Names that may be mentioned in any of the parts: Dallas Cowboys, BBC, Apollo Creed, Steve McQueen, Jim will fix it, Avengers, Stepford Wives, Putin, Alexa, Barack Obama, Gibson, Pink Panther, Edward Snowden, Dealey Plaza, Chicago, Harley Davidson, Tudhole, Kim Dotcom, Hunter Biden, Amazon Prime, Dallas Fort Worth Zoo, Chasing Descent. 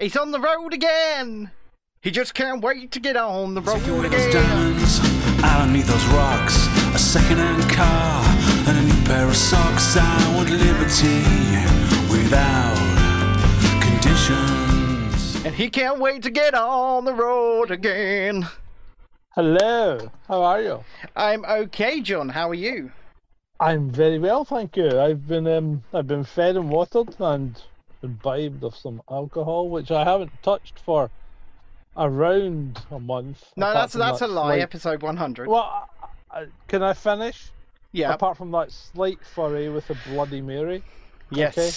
He's on the road again. He just can't wait to get on the road again. Diamonds, I don't need those rocks. A second-hand car and a new pair of socks. I want liberty without conditions. And he can't wait to get on the road again. Hello, how are you? I'm okay, John. How are you? I'm very well, thank you. I've been fed and watered and imbibed of some alcohol, which I haven't touched for around a month. No, that's a lie. Slight... Episode 100. Well, can I finish? Yeah. Apart from that slight foray with the Bloody Mary. Yes. Okay?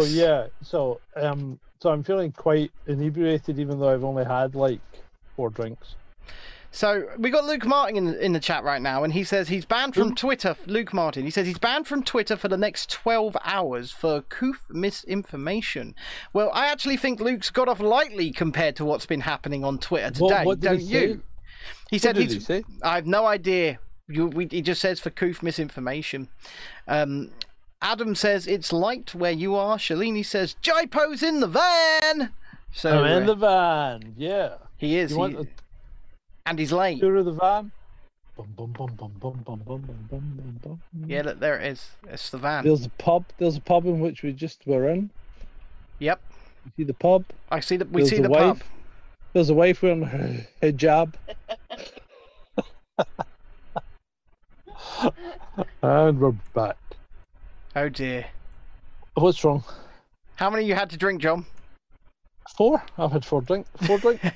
So yes. Yeah. So I'm feeling quite inebriated, even though I've only had like 4 drinks. So we got Luke Martin in the chat right now, and he says he's banned from Twitter. Luke Martin, he says he's banned from Twitter for the next 12 hours for coof misinformation. Well, I actually think Luke's got off lightly compared to what's been happening on Twitter today. What don't you? Say? He said he I have no idea. He just says for coof misinformation. Adam says it's light where you are. Shalini says Jaipo's in the van. So I'm in the van. Yeah, he is. And he's late. Tour of the van. Yeah, look, there it is. It's the van. There's a pub. There's a pub in which we just were in. Yep. You see the pub? I see that. We see the pub. There's a wife wearing her hijab. And we're back. Oh dear. What's wrong? How many you had to drink, John? 4. I've had 4 drinks. 4 drinks.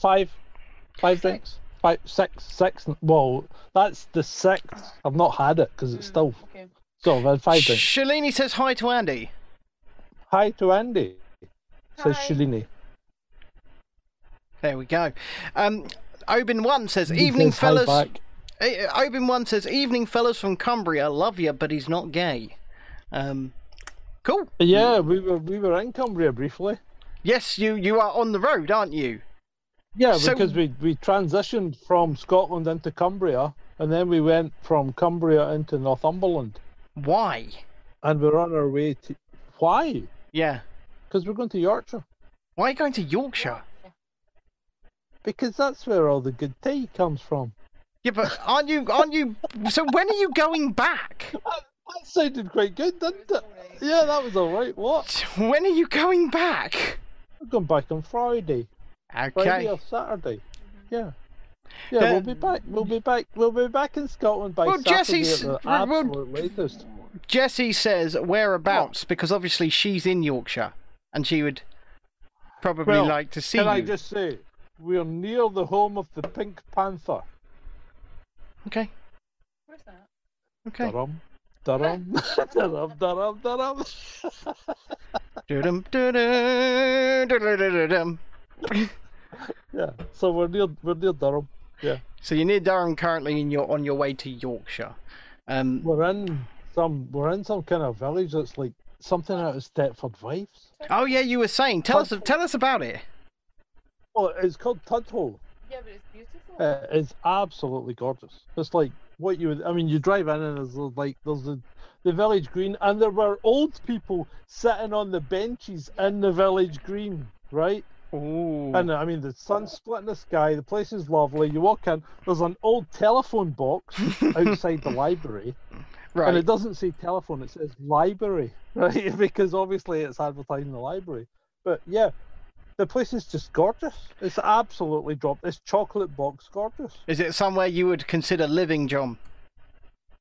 5 drinks. 5, 6. Well, that's the 6th. I've not had it because it's still. Okay. So I've had 5 drinks. Shalini says hi to Andy. Hi to Andy. Hi. Says Shalini. There we go. Obin1 says evening fellas. Obin1 says evening fellas from Cumbria. Love you, but he's not gay. Cool. Yeah, we were in Cumbria briefly. Yes, you are on the road, aren't you? Yeah, so... because we transitioned from Scotland into Cumbria, and then we went from Cumbria into Northumberland. Why? And we're on our way to... Why? Yeah. Because we're going to Yorkshire. Why are you going to Yorkshire? Because that's where all the good tea comes from. Yeah, but aren't you... So when are you going back? That sounded quite good, didn't it? Yeah, that was alright. What? When are you going back? I'm going back on Friday. Okay. Friday or Saturday. Yeah. Yeah, we'll be back. We'll be back in Scotland by Saturday at the absolute latest. Jessie says whereabouts, because obviously she's in Yorkshire and she would probably like to see you. Can I just say, we're near the home of the Pink Panther. Okay. Where's that? Okay. Durham. Durham. Durham, Durham, Durham. Yeah, so we're near Durham. Yeah. So you're near Durham currently, and you're on your way to Yorkshire. We're in some kind of village that's like something out of Stepford Wives. Oh yeah, you were saying. Tell us about it. Well, it's called Tudhole. Yeah, but it's beautiful. It's absolutely gorgeous. It's like what you would. I mean, you drive in and there's like the village green, and there were old people sitting on the benches in the village green, right? Ooh. And I mean, the sun's splitting the sky, the place is lovely. You walk in, there's an old telephone box outside the library, right? And it doesn't say telephone, it says library, right? Because obviously it's advertising the library. But yeah, the place is just gorgeous. It's absolutely dropped. It's chocolate box gorgeous. Is it somewhere you would consider living, John?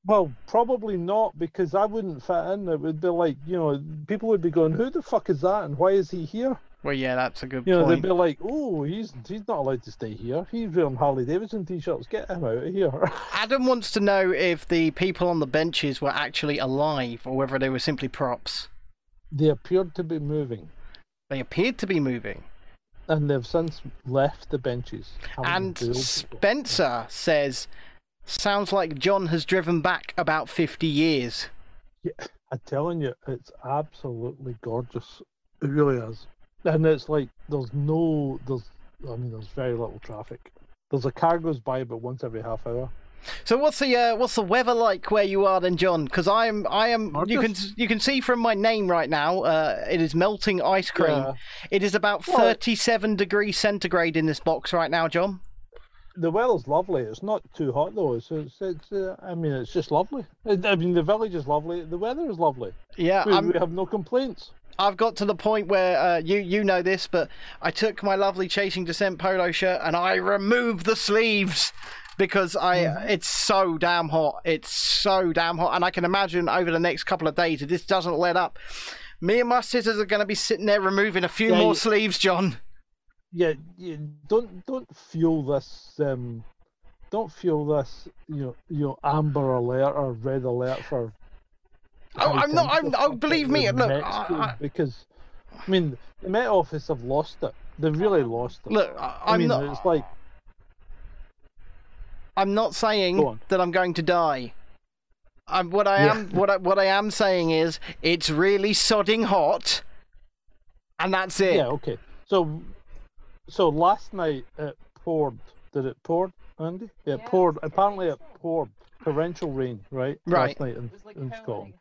Well, probably not, because I wouldn't fit in. It would be like, you know, people would be going, who the fuck is that and why is he here? Well, yeah, that's a good point. You know, they'd be like, oh, he's not allowed to stay here. He's wearing Harley Davidson t-shirts. Get him out of here. Adam wants to know if the people on the benches were actually alive or whether they were simply props. They appeared to be moving. They appeared to be moving. And they've since left the benches. And Spencer says... Sounds like John has driven back about 50 years. Yeah, I'm telling you, it's absolutely gorgeous. It really is. And it's like, there's very little traffic. There's a car goes by about once every half hour. So what's the weather like where you are then, John? Because I am Marcus? you can see from my name right now, it is melting ice cream. Yeah. It is about 37 degrees centigrade in this box right now, John. The weather's lovely. It's not too hot though. It's I mean, it's just lovely. I mean, the village is lovely. The weather is lovely. Yeah, we have no complaints. I've got to the point where you know this, but I took my lovely Chasing Descent polo shirt and I removed the sleeves. Because it's so damn hot. It's so damn hot. And I can imagine over the next couple of days, if this doesn't let up, me and my sisters are going to be sitting there removing a few more sleeves, John. Yeah, don't fuel this. Don't fuel this. You know, amber alert or red alert for. Oh, I'm not. Oh, believe me. Look, because I mean, the Met Office have lost it. They've really lost it. Look, I mean, it's like. I'm not saying that I'm going to die. What I am saying is it's really sodding hot, and that's it. Yeah. Okay. So last night it poured. Did it pour, Andy? Yeah, it poured. Apparently, it poured torrential rain. Right. Last night in Scotland.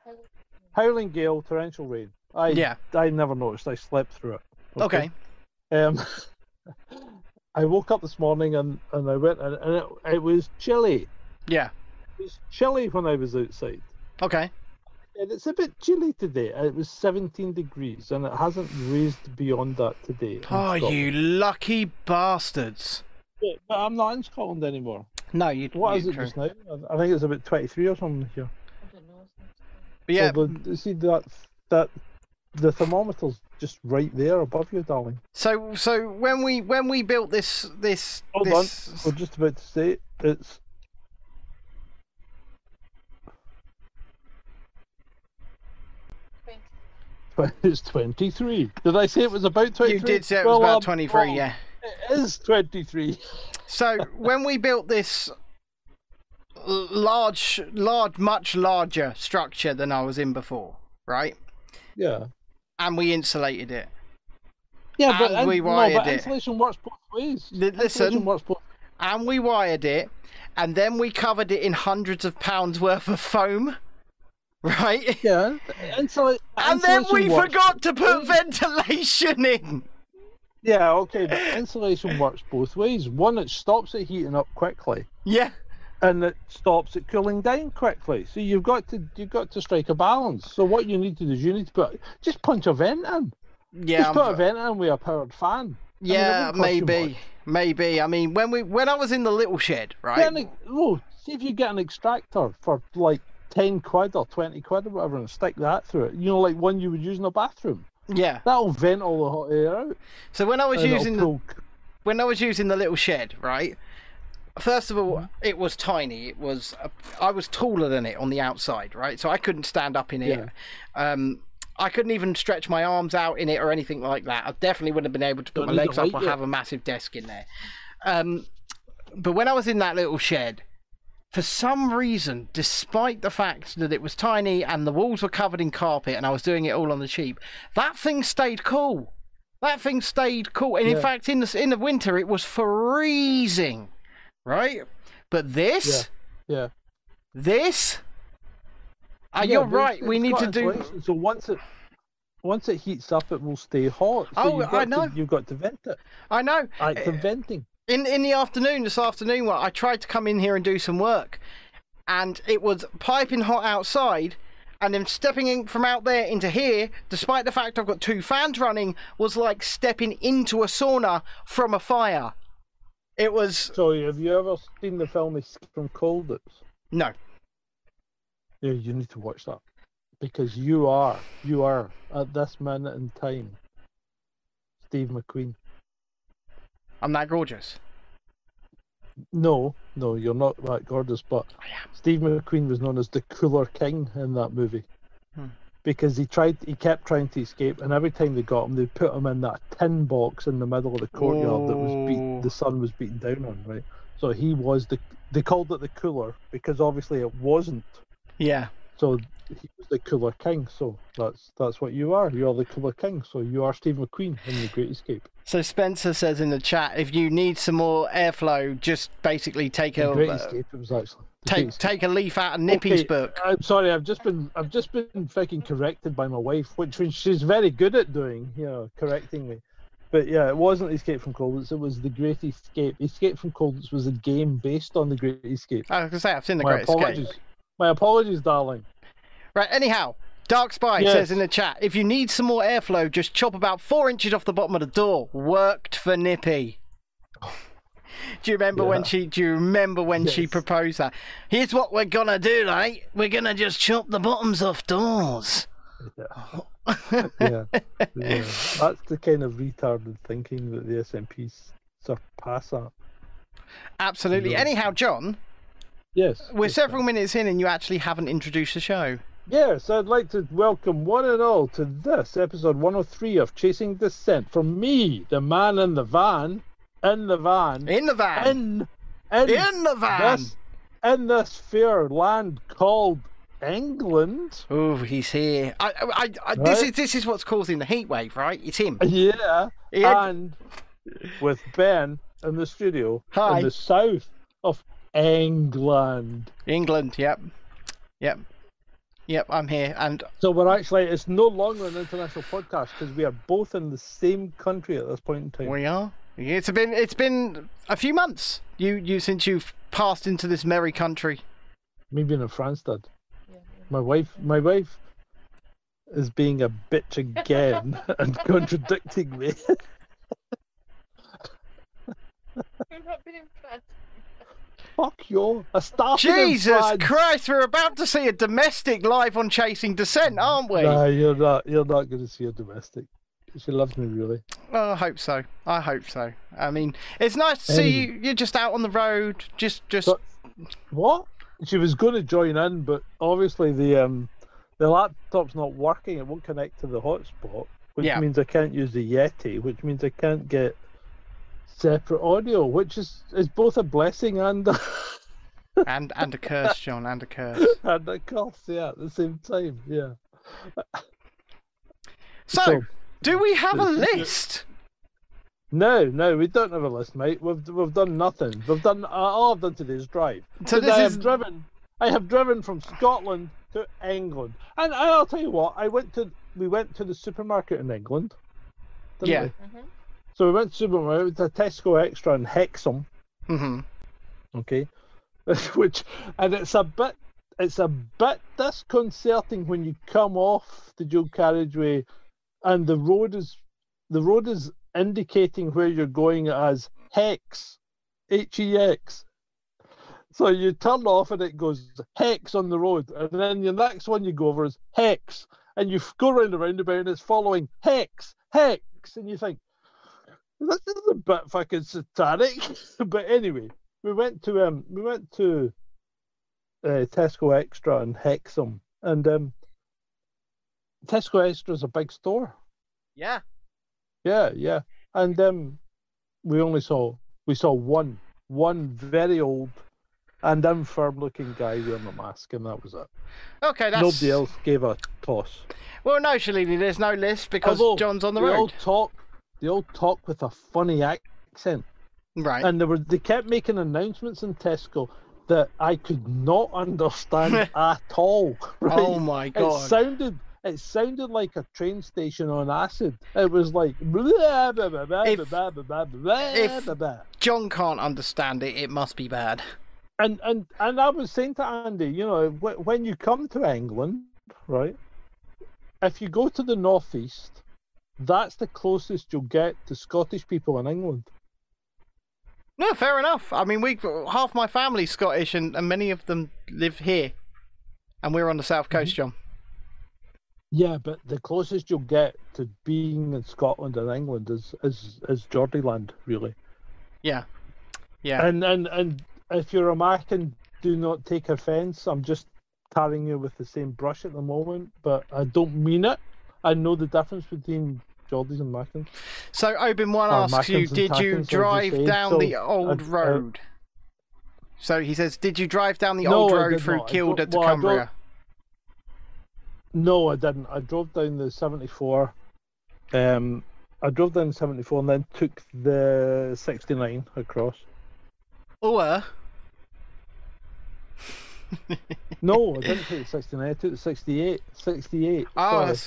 Howling gale, torrential rain. I never noticed. I slept through it. Okay. I woke up this morning and I went and it was chilly. Yeah. It was chilly when I was outside. Okay. And it's a bit chilly today. It was 17 degrees and it hasn't raised beyond that today. Oh, you lucky bastards. But I'm not in Scotland anymore. No, you. What is it just now? I think it's about 23 or something here. I don't know. But yeah. So see that. The thermometer's just right there above you, darling. So when we built this Hold on. We're just about to say it's. It's 23. Did I say it was about 23? You did say it was about 23. Well, yeah. It is 23. So when we built this much larger structure than I was in before, right? Yeah. And we insulated it. Yeah, but we wired it. Insulation works both ways. Listen, and we wired it, and then we covered it in hundreds of pounds worth of foam, right? Yeah. And then we forgot to put ventilation in. Yeah, okay, but insulation works both ways. One, it stops it heating up quickly. Yeah. And it stops it cooling down quickly. So you've got to strike a balance. So what you need to do is just punch a vent in. Yeah, just put a vent in with a powered fan. Yeah, I mean, maybe. I mean, when I was in the little shed, right? See if you get an extractor for like 10 quid or 20 quid or whatever, and stick that through it. You know, like one you would use in a bathroom. Yeah, that'll vent all the hot air out. So when I was using the little shed, right? First of all, it was tiny. It was I was taller than it on the outside, right? So I couldn't stand up in here. Yeah. I couldn't even stretch my arms out in it or anything like that. I definitely wouldn't have been able to put my legs up or have a massive desk in there. But when I was in that little shed, for some reason, despite the fact that it was tiny and the walls were covered in carpet and I was doing it all on the cheap, that thing stayed cool. That thing stayed cool. And in fact, in the winter, it was freezing. Right, but you're right. We need to do. So once it heats up, it will stay hot. So you've got to vent it. I know. Active venting. In the afternoon, I tried to come in here and do some work, and it was piping hot outside, and then stepping in from out there into here, despite the fact I've got two fans running, was like stepping into a sauna from a fire. It was. So, have you ever seen the film Escape from Colditz? No. Yeah, you need to watch that because you are at this minute in time, Steve McQueen. I'm that gorgeous. No, you're not that gorgeous, but I am. Steve McQueen was known as the Cooler King in that movie because he kept trying to escape, and every time they got him, they put him in that tin box in the middle of the courtyard that the sun was beating down on, right? So he was they called it the Cooler because obviously it wasn't. Yeah. So he was the Cooler King. So that's what you are. You're the Cooler King. So you are Steve McQueen in The Great Escape. So Spencer says in the chat, if you need some more airflow, just basically take over. The Great Escape, it was actually. Take a leaf out of Nippy's book. I'm sorry, I've just been fucking corrected by my wife, which she's very good at doing, you know, correcting me. But yeah, it wasn't Escape from Colditz, it was The Great Escape. Escape from Colditz was a game based on The Great Escape. I was going to say, I've seen The Great Escape. My apologies, darling. Right, anyhow, Dark Spy says in the chat, if you need some more airflow, just chop about 4 inches off the bottom of the door. Worked for Nippy. Do you remember when she? Do you remember when she proposed that? Here's what we're gonna do, right? We're gonna just chop the bottoms off doors. Yeah. Yeah. That's the kind of retarded thinking that the SNPs surpass at. Absolutely. Yeah. Anyhow, John. Yes. We're several minutes in, and you actually haven't introduced the show. Yes, I'd like to welcome one and all to this episode 103 of Chasing Descent. From me, the man in the van. In this fair land called England. Oh, he's here. Right? This is what's causing the heat wave, right? It's him. Yeah. And with Ben in the studio. Hi. In the south of England. England. Yep. I'm here, and so we're actually—it's no longer an international podcast because we are both in the same country at this point in time. We are. It's been a few months. You since you've passed into this merry country. Me being in France, Dad. Yeah. My wife is being a bitch again and contradicting me. You've not been in France. Fuck you! Jesus Christ! We're about to see a domestic live on Chasing Descent, aren't we? No, you're not. You're not going to see a domestic. She loves me, really. Well, I hope so. I hope so. I mean, it's nice to see you. You're just out on the road. Just. But, what? She was going to join in, but obviously the laptop's not working. It won't connect to the hotspot, which means I can't use the Yeti, which means I can't get separate audio, which is both a blessing and a... and a curse, John, and a curse. And a curse, yeah, at the same time, yeah. So do we have a list? No, we don't have a list, mate. We've done nothing. We've done all I've done today is drive. So this I have driven from Scotland to England, and I'll tell you what. We went to the supermarket in England. Didn't we? Mm-hmm. So we went to the supermarket to Tesco Extra in Hexham. Mm-hmm. Okay, and it's a bit disconcerting when you come off the dual carriageway. And the road is indicating where you're going as Hex, H-E-X. So you turn off and it goes Hex on the road, and then the next one you go over is Hex, and you go round the roundabout and it's following Hex, and you think this is a bit fucking satanic. But anyway, we went to Tesco Extra in Hexham, and Tesco Extra is a big store. Yeah. And we saw one very old and infirm-looking guy wearing a mask, and that was it. Okay, that's... Nobody else gave a toss. Well, no, Shalini, there's no list because John's on the road. They all talk with a funny accent. Right. And they kept making announcements in Tesco that I could not understand at all. Right? Oh, my God. It sounded like a train station on acid. It was like... If John can't understand it, it must be bad. And I was saying to Andy, you know, when you come to England, right, if you go to the northeast, that's the closest you'll get to Scottish people in England. No, fair enough. I mean, half my family's Scottish, and many of them live here. And we're on the south coast, John. Yeah, but the closest you'll get to being in Scotland and England is Geordieland, really. Yeah. And if you're American, do not take offence. I'm just tarring you with the same brush at the moment, but I don't mean it. I know the difference between Geordies and Americans. So Obin One asks you, did you drive down the old road? So he says, did you drive down the old road through Kildare to Cumbria? No, I didn't. I drove down the 74. I drove down the 74 and then took the 69 across. Oh, No, I didn't take the 69. I took the 68. 68. Oh, sorry, that's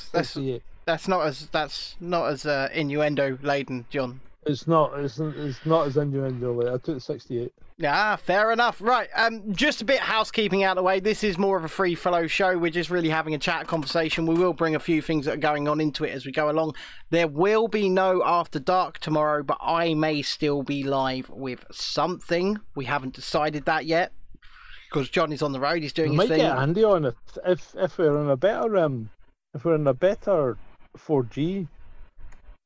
68. That's not as innuendo laden, John. It's not as innuendo laden. I took the 68. Ah, fair enough. Right, just a bit of housekeeping out of the way. This is more of a free flow show. We're just really having a chat conversation. We will bring a few things that are going on into it as we go along. There will be no After Dark tomorrow, but I may still be live with something. We haven't decided that yet because John is on the road. He's doing his thing. We might get Andy on it if we're in a better if we're in a better 4G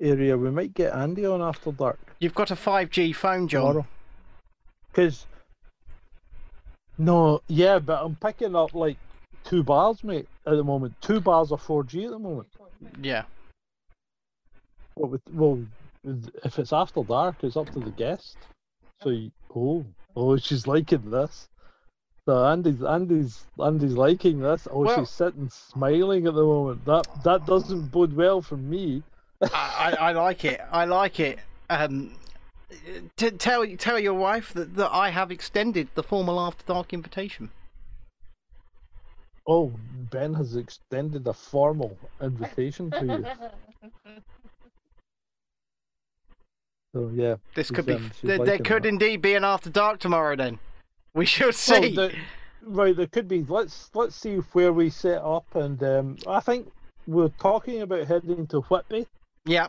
area. We might get Andy on After Dark. You've got a 5G phone, John. Tomorrow. Because, no, yeah, but I'm picking up like 2 bars, mate, at the moment. 2 bars of 4G at the moment. Yeah. Well, if it's After Dark, it's up to the guest. So, she's liking this. So Andy's liking this. Oh, well, she's sitting smiling at the moment. That doesn't bode well for me. I like it. I like it. Tell your wife that I have extended the formal After Dark invitation. Oh, Ben has extended a formal invitation to you. So yeah, this could be. There could indeed be an After Dark tomorrow. Then we shall see. Well, there could be. Let's see where we set up, and I think we're talking about heading to Whitby. Yeah.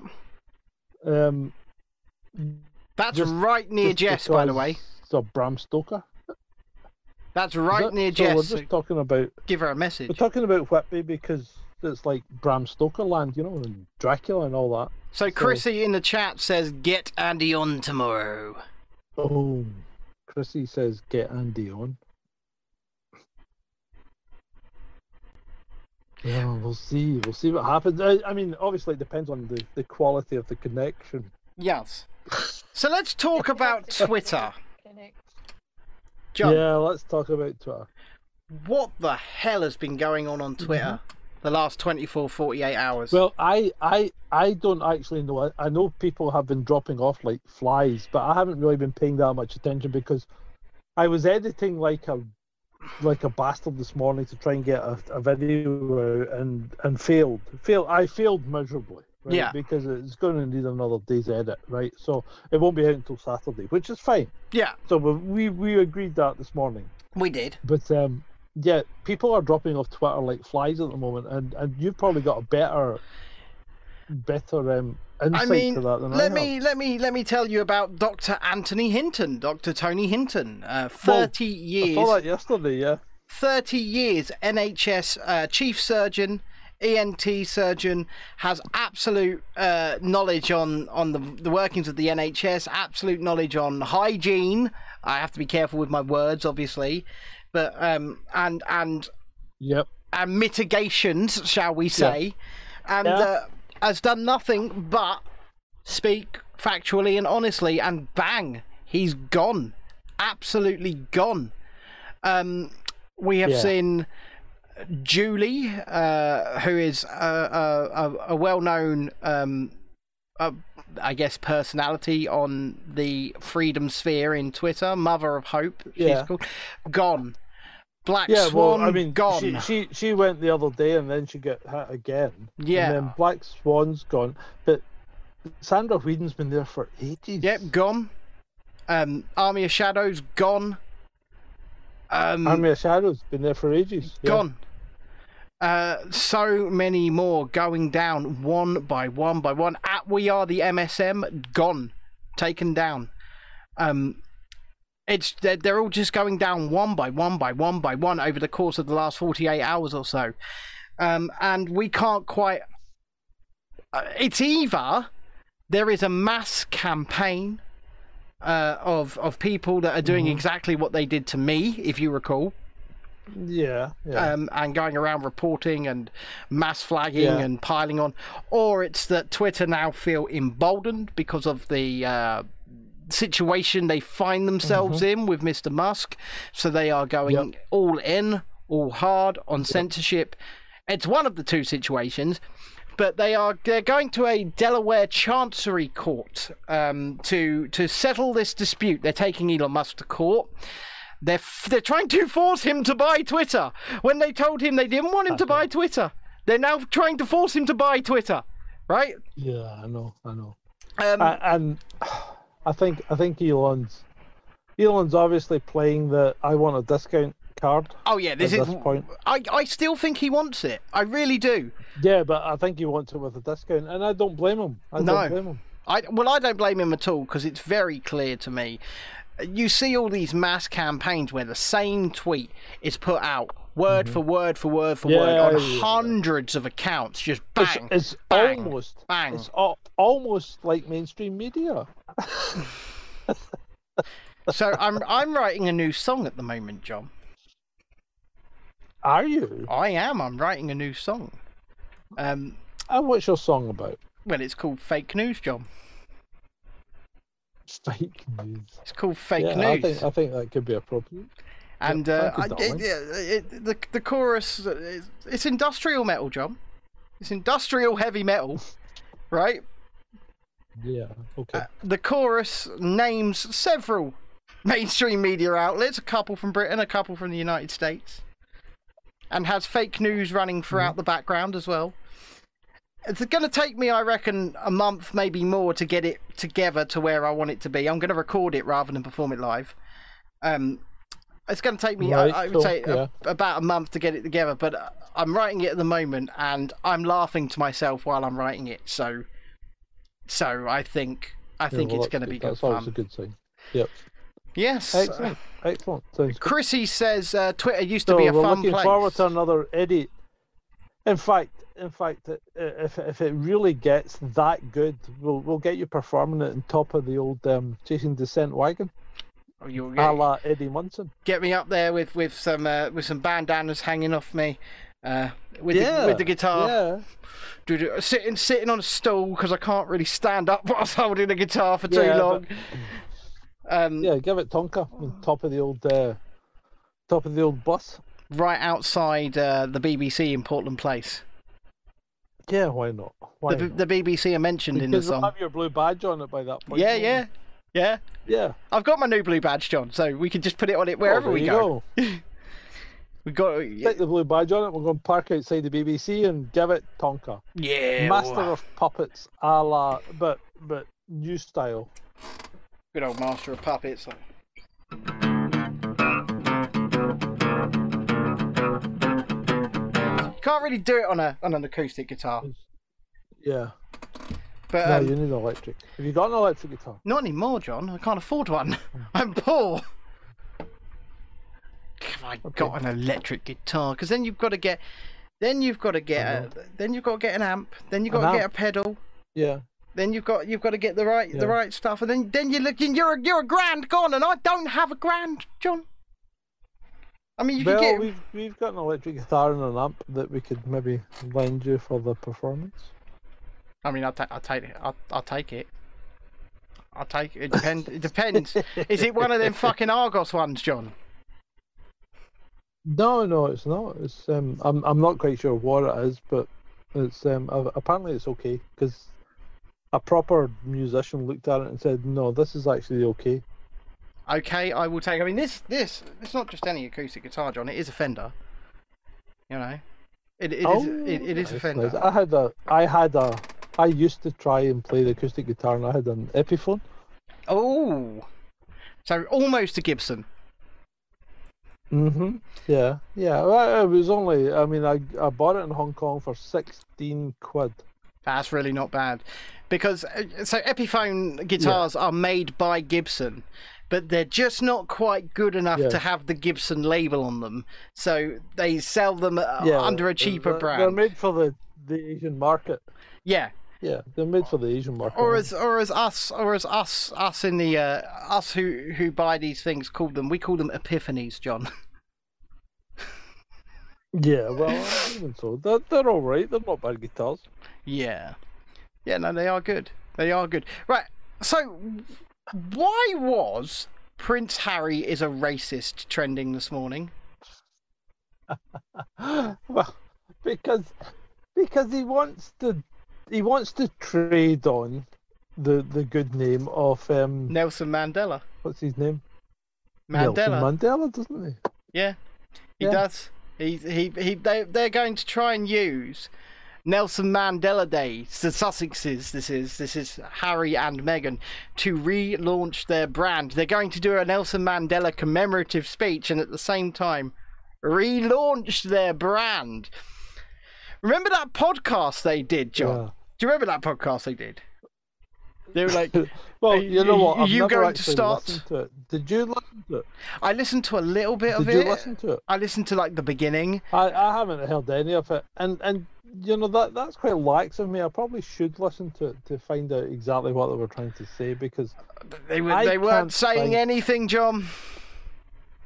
That's right near Jess, by the way. So Bram Stoker. That's right near Jess. We're just talking about. Give her a message. We're talking about Whitby because it's like Bram Stoker land, you know, and Dracula and all that. So Chrissy in the chat says, "Get Andy on tomorrow." Oh, Chrissy says, "Get Andy on." Yeah, we'll see. We'll see what happens. I mean, obviously, it depends on the quality of the connection. Yes. So let's talk about Twitter. John, yeah, let's talk about Twitter. What the hell has been going on Twitter the last 24, 48 hours? Well, I don't actually know. I know people have been dropping off like flies, but I haven't really been paying that much attention because I was editing like a bastard this morning to try and get a video out and failed. I failed miserably. Right? Yeah, because it's going to need another day's edit, right? So it won't be out until Saturday, which is fine. Yeah. So we agreed that this morning. We did. But yeah, people are dropping off Twitter like flies at the moment, and you've probably got a better insight to that than I have. Let me tell you about Dr. Anthony Hinton, Dr. Tony Hinton. 30 years. I saw that yesterday. Yeah. 30 years NHS chief surgeon. ENT surgeon, has absolute knowledge on the workings of the NHS, absolute knowledge on hygiene. I have to be careful with my words, obviously, but and mitigations, shall we say, has done nothing but speak factually and honestly, and bang, he's gone, absolutely gone. We have seen Julie, who is a well-known, I guess, personality on the freedom sphere in Twitter, Mother of Hope, she's called, gone. Black Swan, well, I mean, gone. She went the other day and then she got hit again. Yeah. And then Black Swan's gone. But Sandra Whedon's been there for ages. Yep, gone. Army of Shadows, gone. Army of Shadows, been there for ages. Yeah. Gone. So many more going down one by one by one. At We Are the MSM, gone, taken down. They're all just going down one by one by one by one over the course of the last 48 hours or so, and we can't quite. It's either there is a mass campaign of people that are doing exactly what they did to me, if you recall. And going around reporting and mass flagging and piling on, or it's that Twitter now feel emboldened because of the situation they find themselves in with Mr. Musk, so they are going all in, all hard on censorship. It's one of the two situations, but they're going to a Delaware Chancery Court to settle this dispute. They're taking Elon Musk to court. They're trying to force him to buy Twitter when they told him they didn't want him to buy Twitter. They're now trying to force him to buy Twitter, right? Yeah, I know, I know. And I think Elon's obviously playing the "I want a discount" card. Oh yeah, this point. I still think he wants it. I really do. Yeah, but I think he wants it with a discount, and I don't blame him. I don't blame him at all, because it's very clear to me. You see all these mass campaigns where the same tweet is put out word for word for word for word on hundreds of accounts, just bang. It's bang, almost bang. It's almost like mainstream media. So I'm writing a new song at the moment, John. Are you? I am. I'm writing a new song. And what's your song about? Well, it's called Fake News, John. Fake news. It's called Fake News. I think that could be appropriate. And the chorus, it's industrial metal, John. It's industrial heavy metal, right? Yeah. Okay. The chorus names several mainstream media outlets, a couple from Britain, a couple from the United States, and has fake news running throughout the background as well. It's going to take me, I reckon, a month, maybe more, to get it together to where I want it to be. I'm going to record it rather than perform it live. It's going to take me, about a month to get it together, but I'm writing it at the moment, and I'm laughing to myself while I'm writing it. So I think it's going to be good fun. That's always a good thing. Yep. Yes. Excellent. Excellent. Sounds Chrissy good. Says Twitter used to be a fun place. We're looking forward to another edit. In fact, if it really gets that good, we'll get you performing it on top of the old Chasing Descent wagon. Oh, you'll get, a la Eddie Munson. Get me up there with some bandanas hanging off me, with the guitar. Yeah. Sitting on a stool because I can't really stand up whilst holding a guitar for too long. But, give it Tonka on top of the old bus. Right outside the BBC in Portland Place. Yeah, why not? The BBC are mentioned in the song. You'll have your blue badge on it by that point. Yeah. I've got my new blue badge, John, so we can just put it on it wherever we go. We got take the blue badge on it. We're going to park outside the BBC and give it Tonka. Yeah, Master of Puppets, a la but new style. Good old Master of Puppets. Can't really do it on an acoustic guitar. Yeah. But no, you need an electric. Have you got an electric guitar? Not anymore, John. I can't afford one. I'm poor. Have I got an electric guitar? Because then you've got to get, then you've got to get an amp. Then you've got to get a pedal. Yeah. Then you've got to get the right stuff, and then you're looking. You're a grand gone, and I don't have a grand, John. I mean, we've got an electric guitar and an amp that we could maybe lend you for the performance. I mean, I'll take it. It depends. It depends. Is it one of them fucking Argos ones, John? No, it's not. It's I'm not quite sure what it is, but it's apparently it's okay, because a proper musician looked at it and said, no, this is actually okay. Okay, I will take. I mean, it's not just any acoustic guitar, John. It is a Fender. You know, it is a Fender. Nice. I used to try and play the acoustic guitar, and I had an Epiphone. Oh, so almost a Gibson. Mhm. Yeah. Yeah. Well, it was only. I mean, I bought it in Hong Kong for 16 quid. That's really not bad, because so Epiphone guitars are made by Gibson. But they're just not quite good enough to have the Gibson label on them, so they sell them under a cheaper brand. They're made for the Asian market. Yeah. Yeah, they're made for the Asian market. Or as us in the us who buy these things call them. We call them epiphanies, John. Yeah, well, even so, they're all right. They're not bad guitars. Yeah. Yeah, no, they are good. They are good. Right. So. Why was Prince Harry is a racist trending this morning? Well, because he wants to trade on the good name of Nelson Mandela. What's his name? Mandela. Nelson Mandela, doesn't he? Yeah, he does. They're going to try and use Nelson Mandela Day, the Sussexes, this is Harry and Meghan, to relaunch their brand. They're going to do a Nelson Mandela commemorative speech and at the same time relaunch their brand. Remember that podcast they did, John? Yeah. Do you remember that podcast they did? They were like, well, you know what? I've never going to start? To it. Did you listen to it? I listened to a little bit of it. Did you listen to it? I listened to like the beginning. I haven't heard any of it, and you know that's quite lax of me. I probably should listen to it to find out exactly what they were trying to say, because they weren't saying anything, John.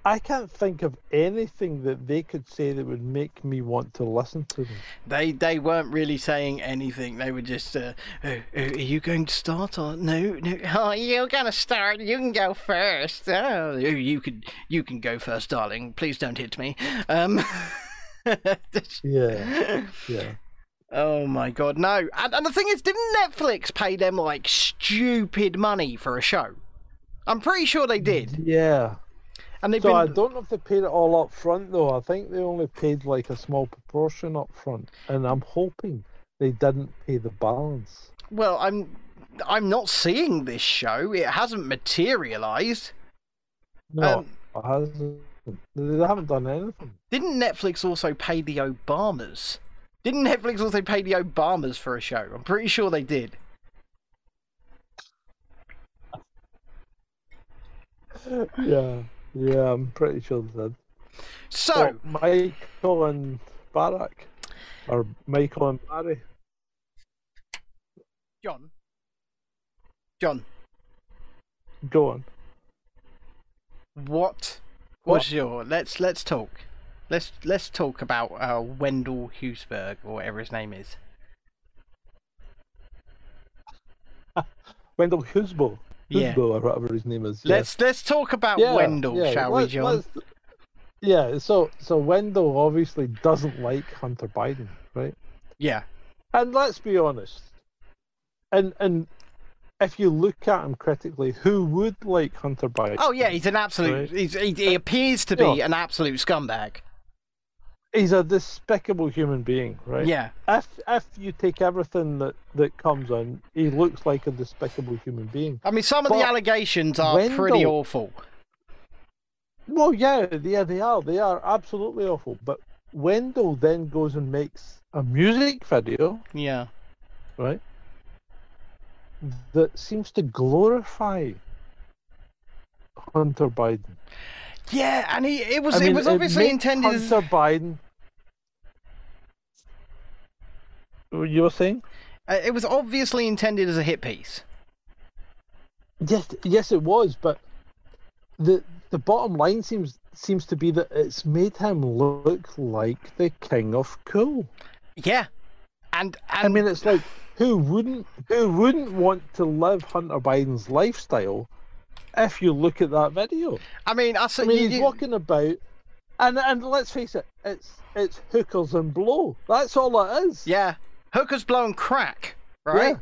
I can't think of anything that they could say that would make me want to listen to them. They weren't really saying anything. They were just, are you going to start? Or no. Oh, you're gonna start. You can go first. Oh, you can go first, darling. Please don't hit me. Yeah. Oh my God, no. And the thing is, didn't Netflix pay them like stupid money for a show? I'm pretty sure they did. Yeah. And so I don't know if they paid it all up front, though. I think they only paid like a small proportion up front, and I'm hoping they didn't pay the balance. Well, I'm not seeing this show. It hasn't materialised. No, it hasn't. They haven't done anything. Didn't Netflix also pay the Obamas? Didn't Netflix also pay the Obamas for a show? I'm pretty sure they did. Yeah. Yeah, I'm pretty sure they did. So, Michael and Barack, or Michael and Barry. John. Go on. What's your? Let's talk. Let's talk about Wendell Husbo or whatever his name is. Wendell Husbo. Yeah. Or whatever his name is. Yeah. Let's talk about Wendell, shall we, John? Yeah. So Wendell obviously doesn't like Hunter Biden, right? Yeah. And let's be honest. And if you look at him critically, who would like Hunter Biden? Oh yeah, he's an absolute. Right? He appears to be an absolute scumbag. He's a despicable human being, right? Yeah. If you take everything that comes on, he looks like a despicable human being. I mean, some of the allegations are pretty awful. Well, yeah, they are. They are absolutely awful. But Wendell then goes and makes a music video. Yeah. Right? That seems to glorify Hunter Biden. Yeah, and it was obviously intended as Hunter Biden. You were saying? It was obviously intended as a hit piece. Yes, it was. But the bottom line seems to be that it's made him look like the king of cool. Yeah, and I mean, it's like who wouldn't want to live Hunter Biden's lifestyle? If you look at that video, I mean, he's walking about, and let's face it, it's hookers and blow. That's all it is. Yeah, hookers, blow, and crack, right?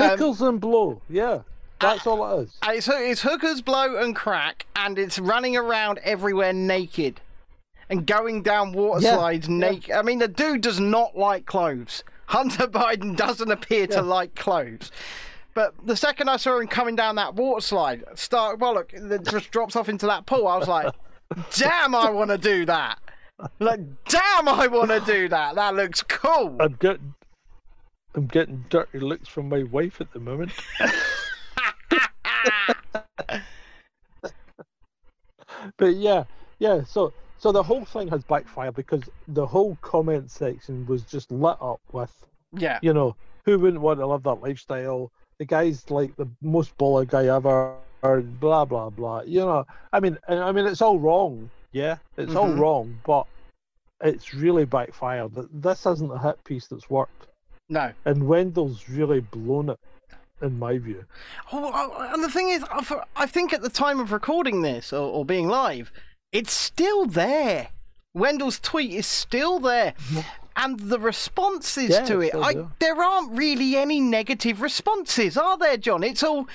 Yeah. Hookers and blow. Yeah, that's all it is. It's hookers, blow, and crack, and it's running around everywhere naked, and going down water slides naked. Yeah. I mean, the dude does not like clothes. Hunter Biden doesn't appear to like clothes. But the second I saw him coming down that water slide, it just drops off into that pool. I was like, damn, I want to do that. Like, damn, I want to do that. That looks cool. I'm getting dirty looks from my wife at the moment. But yeah. So the whole thing has backfired because the whole comment section was just lit up with, you know, who wouldn't want to live that lifestyle? The guy's like the most baller guy ever, or blah blah blah. You know, I mean, it's all wrong. Yeah, it's all wrong, but it's really backfired. This isn't a hit piece that's worked. No, and Wendell's really blown it, in my view. Oh, and the thing is, I think at the time of recording this or being live, it's still there. Wendell's tweet is still there. and the responses to it. There aren't really any negative responses, are there, John? It's all,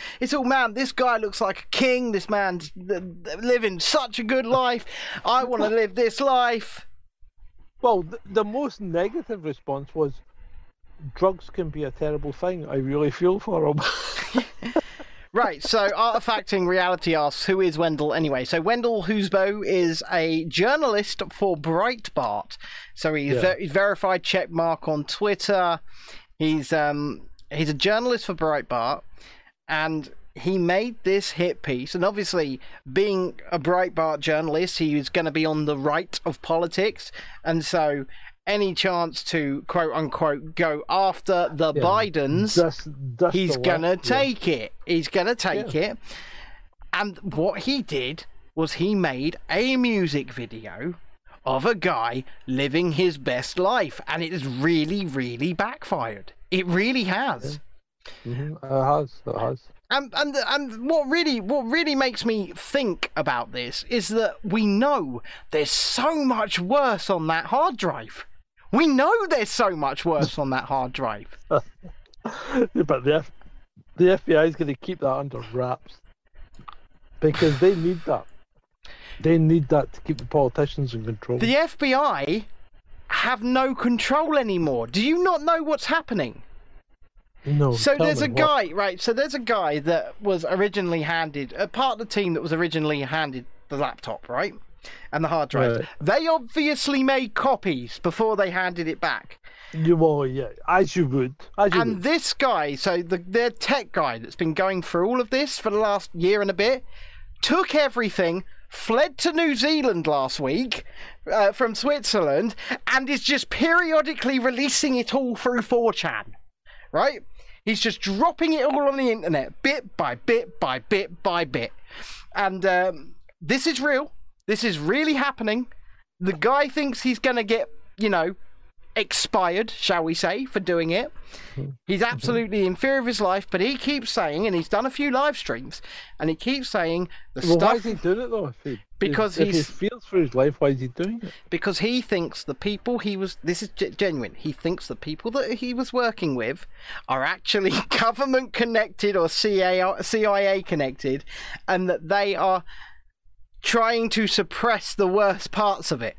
man, this guy looks like a king. This man's living such a good life. I want to live this life. Well, the most negative response was, drugs can be a terrible thing. I really feel for him. Right, so Artifacting Reality asks, who is Wendell anyway? So Wendell Husbo is a journalist for Breitbart. So he's verified check mark on Twitter. He's a journalist for Breitbart, and he made this hit piece. And obviously, being a Breitbart journalist, he was going to be on the right of politics, and so any chance to quote unquote go after the Bidens, that's he's gonna take it. He's gonna take it. And what he did was he made a music video of a guy living his best life, and it has really, really backfired. It really has. It has. And what really makes me think about this is that we know there's so much worse on that hard drive. We know there's so much worse on that hard drive. But the FBI is going to keep that under wraps because they need that. They need that to keep the politicians in control. The FBI have no control anymore. Do you not know what's happening? No. So there's a guy, right? So there's a guy that was originally handed a part of the team that was originally handed the laptop, right? And the hard drive. Right. They obviously made copies before they handed it back. Well, yeah, as you would. And this guy, so their tech guy that's been going through all of this for the last year and a bit, took everything, fled to New Zealand last week from Switzerland, and is just periodically releasing it all through 4chan, right? He's just dropping it all on the internet, bit by bit by bit by bit. And this is real. This is really happening. The guy thinks he's going to get, you know, expired, shall we say, for doing it. He's absolutely in fear of his life, but he keeps saying, and he's done a few live streams, and he keeps saying the stuff... Why is he doing it, though? If he feels for his life, why is he doing it? Because he thinks the people he was... This is genuine. He thinks the people that he was working with are actually government-connected or CIA-connected, and that they are trying to suppress the worst parts of it.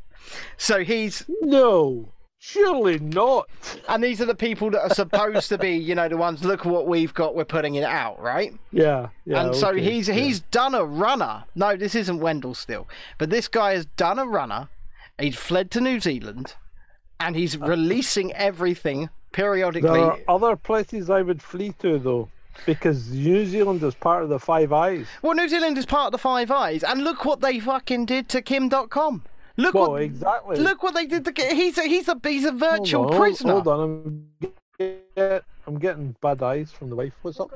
So he's... No, surely not. And these are the people that are supposed to be, you know, the ones, look what we've got, we're putting it out, right? Yeah. And so he's done a runner. No, this isn't Wendell still. But this guy has done a runner. He's fled to New Zealand. And he's releasing everything periodically. There are other places I would flee to, though. Because New Zealand is part of the Five Eyes. Well, New Zealand is part of the Five Eyes, and look what they fucking did to Kim.com. Exactly. Look what they did to Kim. He's a virtual prisoner. Hold on, I'm getting bad eyes from the wife. What's up?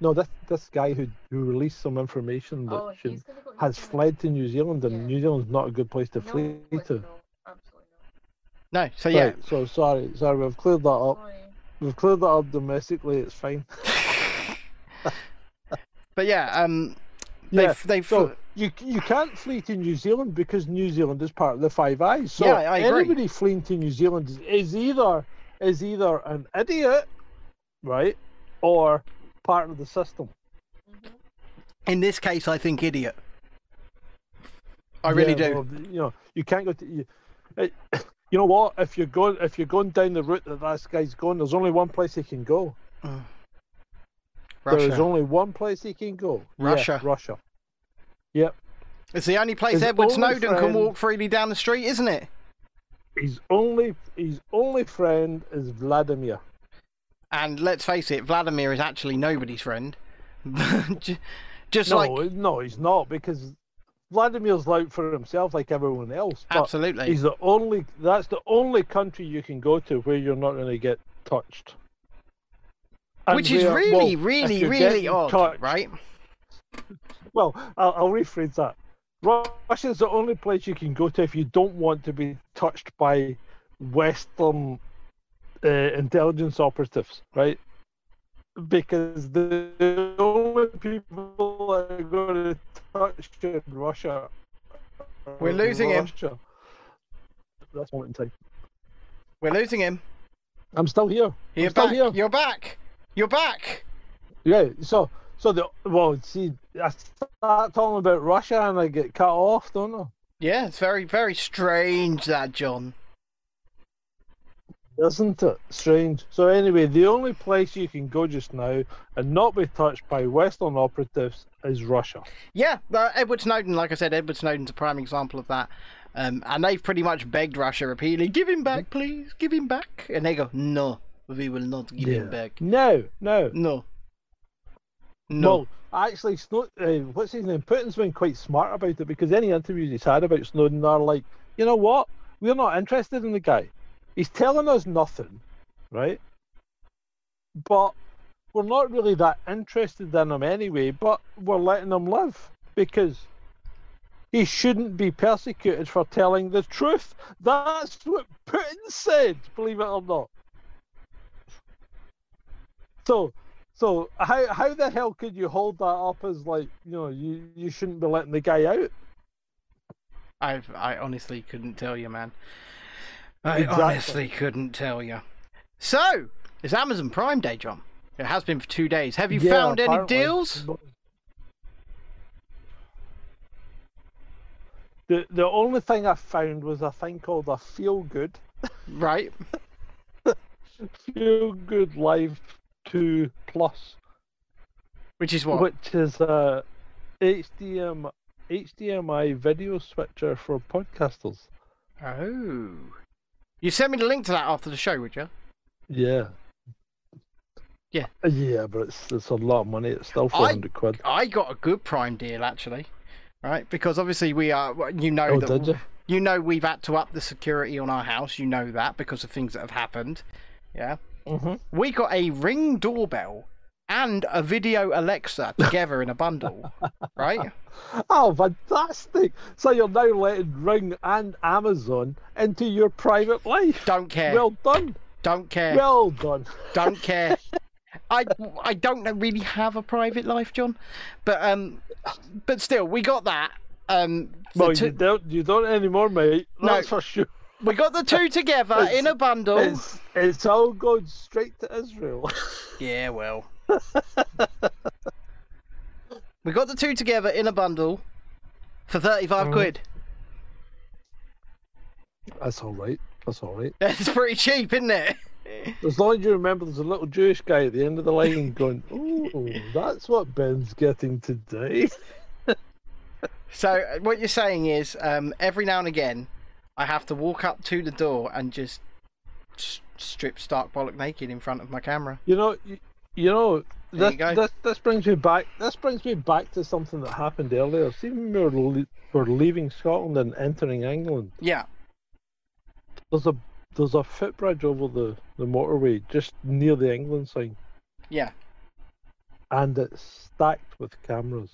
No, this guy who released some information that has fled to New Zealand, and New Zealand's not a good place to flee to. Absolutely not. No. So yeah. Right, so sorry, we've cleared that up. Sorry. We've cleared that up domestically. It's fine. But yeah, so you can't flee to New Zealand because New Zealand is part of the Five Eyes. So yeah, I agree. Anybody fleeing to New Zealand is either an idiot, right, or part of the system. In this case, I think idiot. I really do. Well, you know, you can't go to. You know what? If you're going down the route that this guy's going, there's only one place he can go. Russia. There's only one place he can go. Russia. Yeah, Russia. Yep. It's the only place Edward Snowden can walk freely down the street, isn't it? His only friend is Vladimir. And let's face it, Vladimir is actually nobody's friend. No, he's not, because Vladimir's out for himself like everyone else. But absolutely. That's the only country you can go to where you're not going to get touched. And which is really odd, right? Well, I'll rephrase that. Russia's the only place you can go to if you don't want to be touched by Western intelligence operatives, right? Because the only people that are going to touch in Russia. We're losing Russia. That's one in time. We're losing him. I'm still here. You're back. Still here. You're back. You're back. Yeah. So see, I start talking about Russia and I get cut off, don't I? Yeah, it's very, very strange that, John. Isn't it strange? So anyway, the only place you can go just now and not be touched by Western operatives is Russia. Yeah, Edward Snowden, like I said, Edward Snowden's a prime example of that. And they've pretty much begged Russia repeatedly, give him back, please, give him back. And they go, no, we will not give him back. No. Well, actually, what's his name? Putin's been quite smart about it, because any interviews he's had about Snowden are like, you know what? We're not interested in the guy. He's telling us nothing, right? But we're not really that interested in him anyway, but we're letting him live because he shouldn't be persecuted for telling the truth. That's what Putin said, believe it or not. So how the hell could you hold that up as, like, you know, you shouldn't be letting the guy out? I honestly couldn't tell you, man. I honestly couldn't tell you. So, it's Amazon Prime Day, John. It has been for 2 days. Have you found any deals? The only thing I found was a thing called a Feel Good. Right. Feel Good Live 2 Plus. Which is what? Which is a HDMI video switcher for podcasters. Oh. You send me the link to that after the show, would you? Yeah. Yeah. Yeah, but it's a lot of money. It's still 400 quid. I got a good Prime deal, actually. Right? Because obviously we are, you know, we've had to up the security on our house. You know that because of things that have happened. Yeah. Mm-hmm. We got a Ring doorbell and a video Alexa together in a bundle, right? Oh, fantastic. So you're now letting Ring and Amazon into your private life. Don't care. Well done. Don't care. Well done. Don't care. I don't really have a private life, John. But still, we got that. Well, you don't anymore, mate. That's for sure. We got the two together in a bundle. It's all going straight to Israel. Yeah, well. We got the two together in a bundle for 35 quid. That's all right. It's pretty cheap, isn't it? As long as you remember there's a little Jewish guy at the end of the line going, oh, that's what Ben's getting today. So what you're saying is, every now and again I have to walk up to the door and just strip stark bollock naked in front of my camera. You know, this brings me back to something that happened earlier. See, when we were leaving Scotland and entering England. Yeah. There's a footbridge over the motorway just near the England sign. Yeah. And it's stacked with cameras.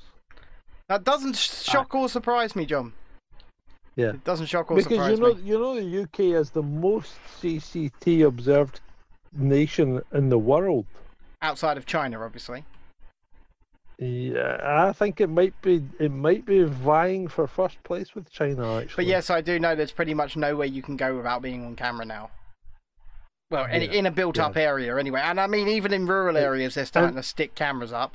That doesn't shock or surprise me, John. Yeah. It doesn't shock or surprise me. Because you know the UK is the most CCT observed nation in the world. Outside of China, obviously. Yeah, I think it might be vying for first place with China, actually. But yes, I do know there's pretty much nowhere you can go without being on camera now. Well, in a built-up area, anyway. And I mean, even in rural areas, they're starting to stick cameras up.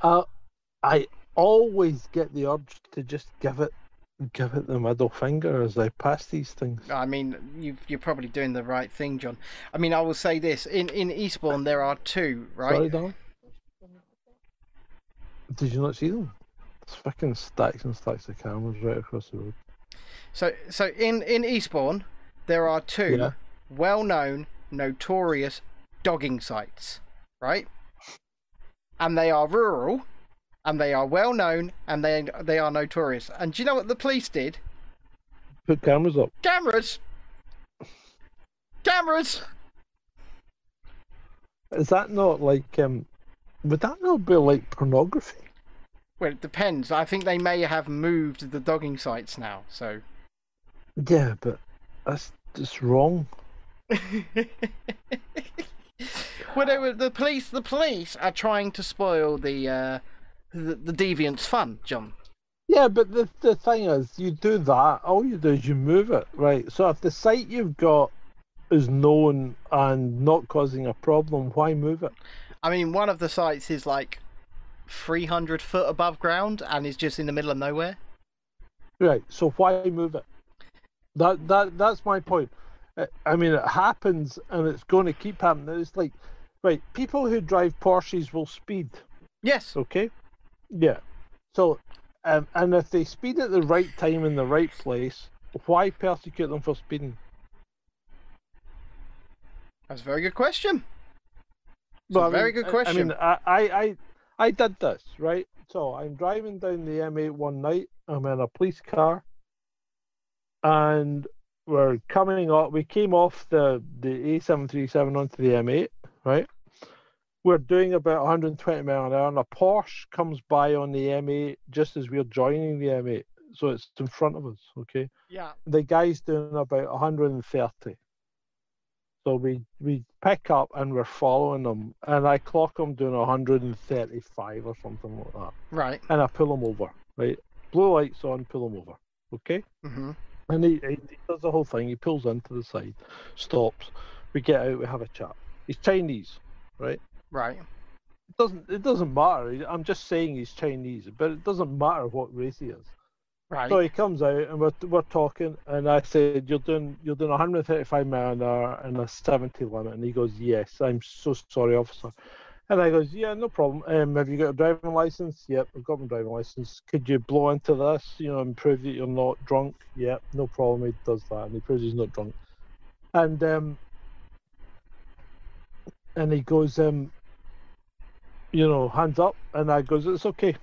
I always get the urge to just give it the middle finger as I pass these things. I mean, you're probably doing the right thing, John. I mean, I will say this, in Eastbourne there are two, right? Sorry, darling. Did you not see them? It's fucking stacks and stacks of cameras right across the road. So in Eastbourne there are two well-known, notorious dogging sites, right? And they are rural. And they are well known, and they are notorious. And do you know what the police did? Put cameras up. Cameras. Is that not like would that not be like pornography? Well, it depends. I think they may have moved the dogging sites now. So. Yeah, but that's just wrong. Well, the police are trying to spoil the deviant's fun, John. Yeah, but the thing is, you do that, all you do is you move it, right? So if the site you've got is known and not causing a problem, why move it? I mean, one of the sites is like 300 foot above ground and is just in the middle of nowhere. Right, so why move it? That's my point. I mean, it happens and it's going to keep happening. It's like, right, people who drive Porsches will speed. Yes. Okay? Yeah. So, and if they speed at the right time in the right place, why persecute them for speeding? That's a very good question. Well, very good question. I mean, I did this, right? So I'm driving down the M8 one night. I'm in a police car. And we're coming off. We came off the A737 onto the M8, right? We're doing about 120 miles an hour, and a Porsche comes by on the M8 just as we're joining the M8. So it's in front of us, okay? Yeah. The guy's doing about 130. So we pick up and we're following them, and I clock him doing 135 or something like that. Right. And I pull him over, right? Blue lights on, pull him over, okay? Mm-hmm. And he does the whole thing. He pulls into the side, stops. We get out, we have a chat. He's Chinese, right? Right. It doesn't matter. I'm just saying he's Chinese, but it doesn't matter what race he is. Right. So he comes out and we're talking, and I said, you're doing 135 miles an hour and a 70 limit, and he goes, yes, I'm so sorry, officer. And I goes, yeah, no problem. Have you got a driving license? Yep, I've got my driving license. Could you blow into this, you know, and prove that you're not drunk? Yep, no problem. He does that, and he proves he's not drunk. And he goes, you know, hands up, and I goes, it's okay.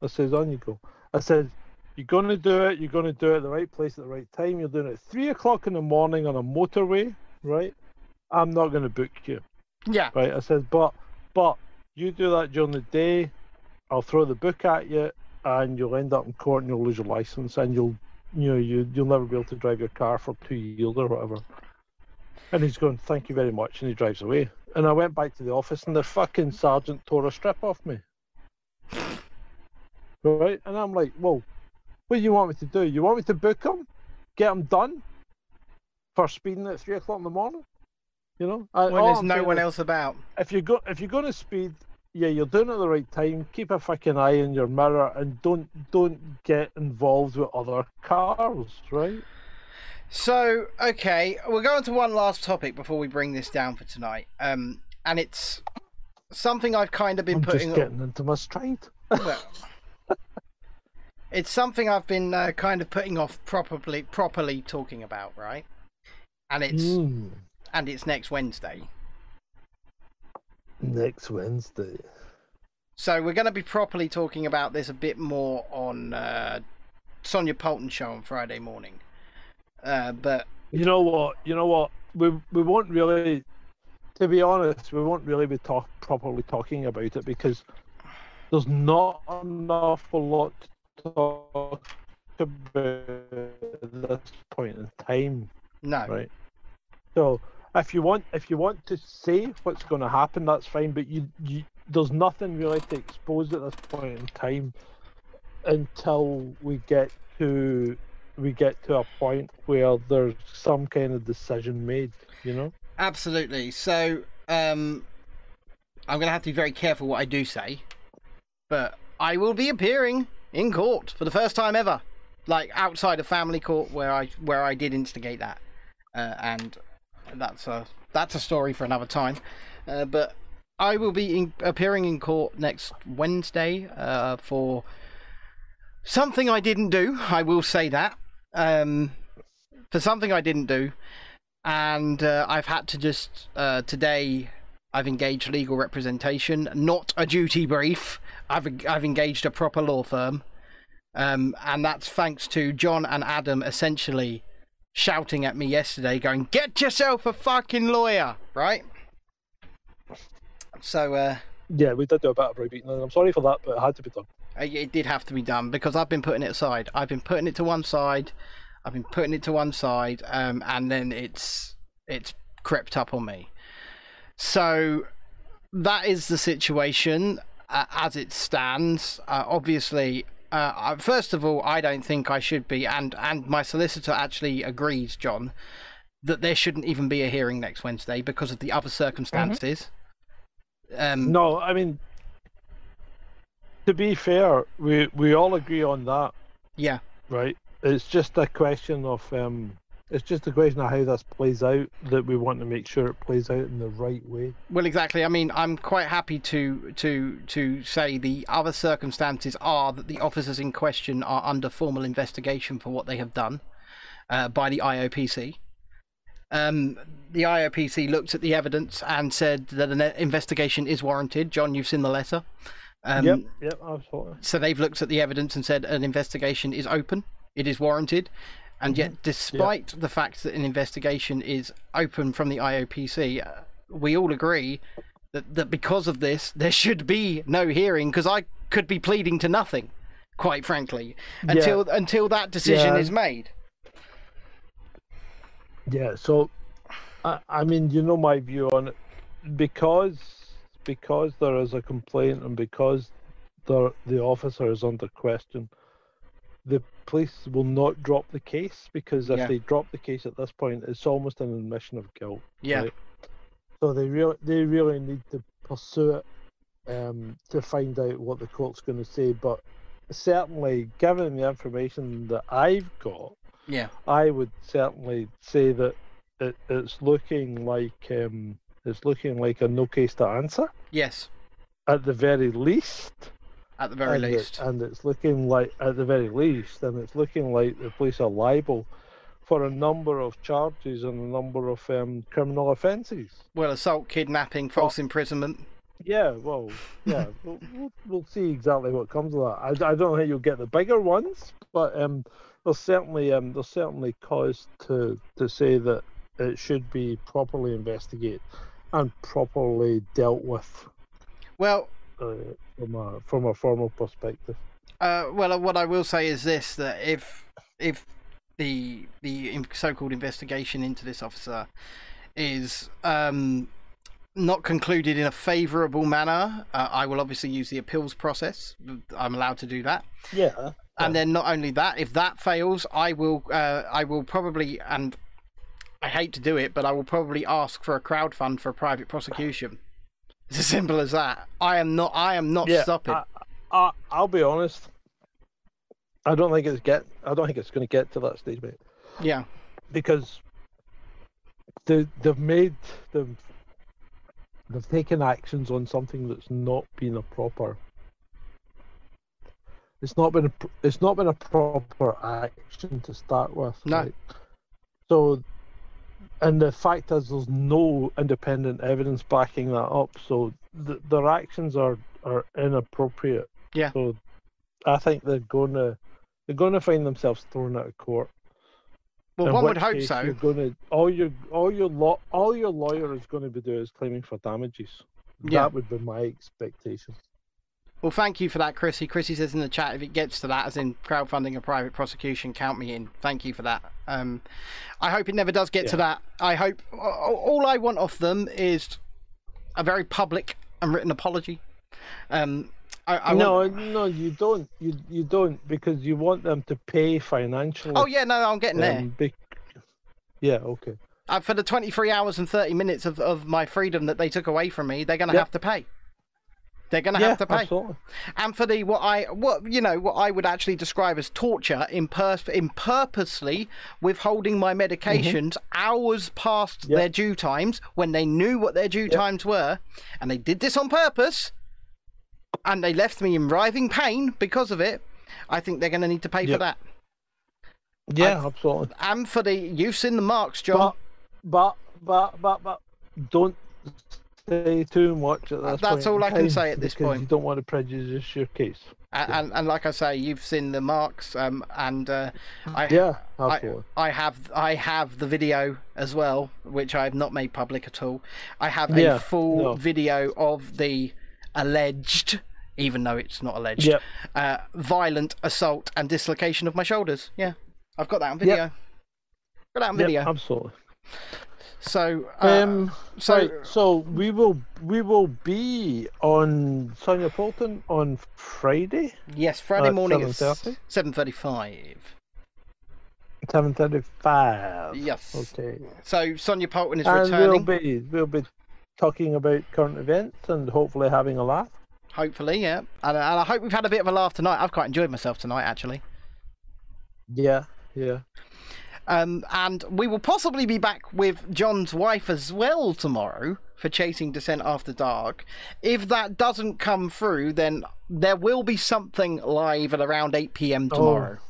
I says, on you go. I said, you're going to do it. You're going to do it at the right place at the right time. You're doing it at 3 o'clock in the morning on a motorway, right? I'm not going to book you. Yeah. Right? I said, but you do that during the day, I'll throw the book at you, and you'll end up in court and you'll lose your license, and you'll never be able to drive your car for 2 years or whatever. And he's going, thank you very much, and he drives away. And I went back to the office, and the fucking sergeant tore a strip off me. Right? And I'm like, well, what do you want me to do? You want me to book him? Get him done? For speeding at 3 o'clock in the morning? You know? When there's no one else about. If you're going to speed, yeah, you're doing it at the right time. Keep a fucking eye on your mirror and don't get involved with other cars, right? So, okay, we'll go on to one last topic before we bring this down for tonight. And it's something I've kind of been putting... I'm just getting into my stride. Well, it's something I've been kind of putting off properly talking about, right? And it's next Wednesday. Next Wednesday. So we're going to be properly talking about this a bit more on Sonia Poulton's show on Friday morning. But you know what, we won't really, to be honest, we won't really be properly talking about it because there's not an awful lot to talk about at this point in time. No. Right. So if you want to say what's going to happen, that's fine. But you there's nothing really to expose at this point in time until we get to a point where there's some kind of decision made. You know. Absolutely. So I'm going to have to be very careful what I do say, but I will be appearing in court for the first time ever, like outside of family court where I did instigate that, and that's a story for another time. But I will be appearing in court next Wednesday for something I didn't do. I will say that for something I didn't do, and I've had to just today I've engaged legal representation, not a duty brief. I've engaged a proper law firm, and that's thanks to John and Adam essentially shouting at me yesterday going, get yourself a fucking lawyer, right? So yeah, we did do a bit of browbeating, and I'm sorry for that, but it had to be done. It did have to be done because I've been putting it aside. I've been putting it to one side, and then it's crept up on me. So that is the situation. As it stands, obviously, first of all, I don't think I should be, and my solicitor actually agrees, John, that there shouldn't even be a hearing next Wednesday because of the other circumstances. No, I mean, to be fair, we all agree on that. Yeah. Right. It's just a question of how this plays out, that we want to make sure it plays out in the right way. Well, exactly. I mean, I'm quite happy to say the other circumstances are that the officers in question are under formal investigation for what they have done by the IOPC. The IOPC looked at the evidence and said that an investigation is warranted. John, you've seen the letter. Yep, absolutely. So they've looked at the evidence and said an investigation is open, it is warranted, and yet despite the fact that an investigation is open from the IOPC, we all agree that because of this, there should be no hearing, because I could be pleading to nothing, quite frankly, until that decision is made. Yeah, so, I mean, you know my view on it, because there is a complaint and because the officer is under question, the police will not drop the case, because if they drop the case at this point, it's almost an admission of guilt. Yeah. Right? So they really need to pursue it to find out what the court's going to say. But certainly, given the information that I've got, I would certainly say that it's looking like a no case to answer. Yes. At the very least. At the very least. And it's looking like the police are liable for a number of charges and a number of criminal offences. Well, assault, kidnapping, false imprisonment. Yeah, well, yeah, we'll see exactly what comes of that. I don't think you'll get the bigger ones, but there's certainly cause to say that it should be properly investigated and properly dealt with. Well, from a formal perspective. Well, what I will say is this: that if the so-called investigation into this officer is not concluded in a favourable manner, I will obviously use the appeals process. I'm allowed to do that. Yeah. And then not only that, if that fails, I will probably, and I hate to do it, but I will probably ask for a crowdfund for a private prosecution. It's as simple as that. I am not stopping. I'll be honest. I don't think it's going to get to that stage, mate. Yeah. Because they've taken actions on something that's not been a proper. It's not been a proper action to start with. No. Right? So, and the fact is, there's no independent evidence backing that up. So their actions are inappropriate. Yeah. So I think they're gonna find themselves thrown out of court. Well, one would hope so. All your lawyer is going to be doing is claiming for damages. Yeah. That would be my expectation. Well, thank you for that, Chrissy. Chrissy says in the chat, if it gets to that, as in crowdfunding a private prosecution, count me in. Thank you for that. I hope it never does get to that. I hope all I want of them is a very public and written apology. No, you don't. You don't, because you want them to pay financially. Oh yeah, no, I'm getting there. Yeah, okay. For the 23 hours and 30 minutes of my freedom that they took away from me, they're going to have to pay. They're going to have to pay. Absolutely. And for the what I would actually describe as torture in purposely withholding my medications hours past their due times, when they knew what their due times were, and they did this on purpose, and they left me in writhing pain because of it. I think they're going to need to pay for that. Yeah, absolutely. And for the use in the marks, John. But don't say too much at this point. That's all I can say at this point. You don't want to prejudice your case. And like I say, you've seen the marks, I have the video as well, which I have not made public at all. I have a full video of the alleged, even though it's not alleged, violent assault and dislocation of my shoulders. Yeah, I've got that on video. Got that on video. Absolutely. So, right, so we will be on Sonia Poulton on Friday. Yes, Friday morning at 7:35. 7:35. Yes. Okay. So Sonia Poulton is returning. We'll be talking about current events and hopefully having a laugh. Hopefully, yeah. And I hope we've had a bit of a laugh tonight. I've quite enjoyed myself tonight, actually. Yeah, yeah. And we will possibly be back with John's wife as well tomorrow for Chasing Descent After Dark. If that doesn't come through, then there will be something live at around 8 PM tomorrow. Oh.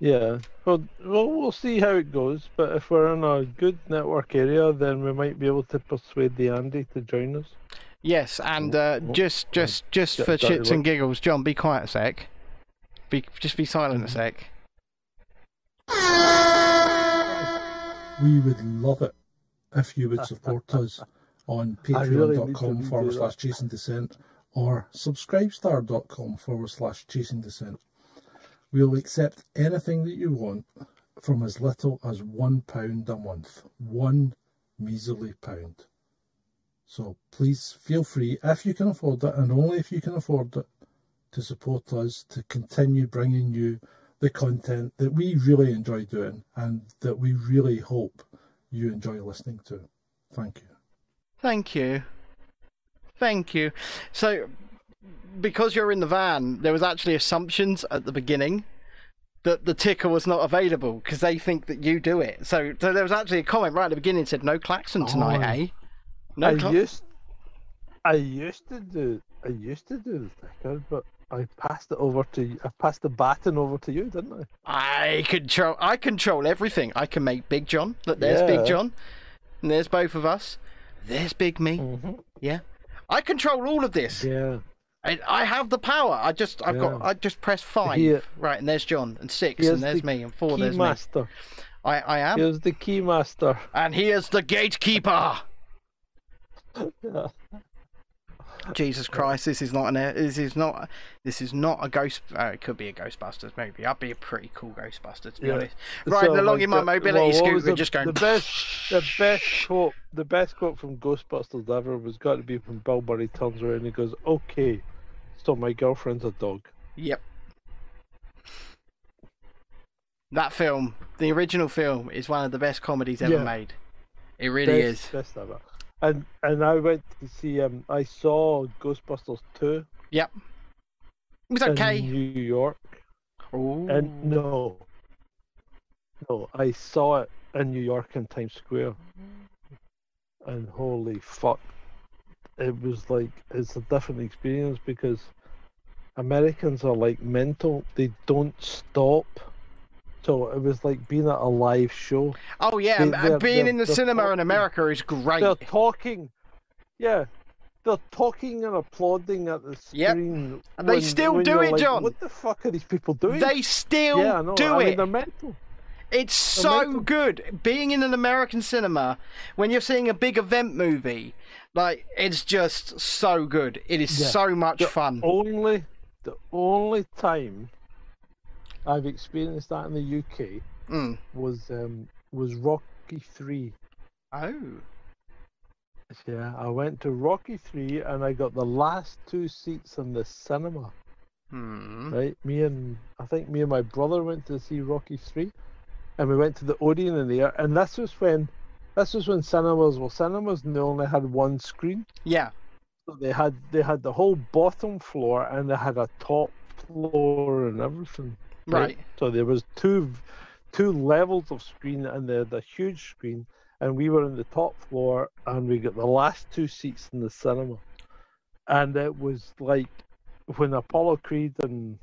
Yeah, well, we'll see how it goes, but if we're in a good network area, then we might be able to persuade the Andy to join us. Yes, and just for shits and giggles, John, be quiet a sec. Just be silent a sec. We would love it if you would support us on patreon.com/chasingdescent or subscribestar.com/chasingdescent. We'll accept anything that you want from as little as £1 a month. One measly pound. So please feel free, if you can afford it, and only if you can afford it, to support us to continue bringing you the content that we really enjoy doing and that we really hope you enjoy listening to. Thank you. Thank you. Thank you. So, because you're in the van, there was actually assumptions at the beginning that the ticker was not available because they think that you do it. So there was actually a comment right at the beginning that said, "No klaxon tonight, eh?" No. I used to do the ticker, but I passed it over to you. I passed the baton over to you, didn't I? I control everything. I can make Big John. Look, there's Big John, and there's both of us. There's Big Me. Mm-hmm. Yeah, I control all of this. Yeah. I have the power. I just press 5, right, and there's John, and 6, and there's me, and 4, there's me. I am. Here's the key master. And he is the gatekeeper. Yeah. Jesus Christ! This is not a ghost. It could be a Ghostbusters. Maybe I'd be a pretty cool Ghostbuster, to be honest. Riding along in my mobility scooter, just going. The best quote from Ghostbusters ever was got to be when Bill Murray turns around and he goes, "Okay, so my girlfriend's a dog." Yep. That film, the original film, is one of the best comedies ever made. It really is. Best ever. And I went to see, I saw Ghostbusters 2. Yep. It was okay. In New York. Ooh. And no, I saw it in New York in Times Square. And holy fuck. It was like, it's a different experience because Americans are like mental. They don't stop. So it was like being at a live show. Oh yeah, being in the cinema in America is great. They're talking, they're talking and applauding at the screen. Yep. And they still do it, like, John. What the fuck are these people doing? They still do it. I mean, they're mental. It's so good being in an American cinema when you're seeing a big event movie. Like, it's just so good. It is so much fun. The only time I've experienced that in the UK was Rocky 3. Oh. Yeah, I went to Rocky 3 and I got the last 2 seats in the cinema. Hmm. Right, I think me and my brother went to see Rocky 3, and we went to the Odeon in there. And this was when cinemas were cinemas and they only had one screen. Yeah. So they had the whole bottom floor and they had a top floor and everything. Right. So there was two levels of screen, and they had a huge screen, and we were in the top floor, and we got the last 2 seats in the cinema. And it was like when Apollo Creed and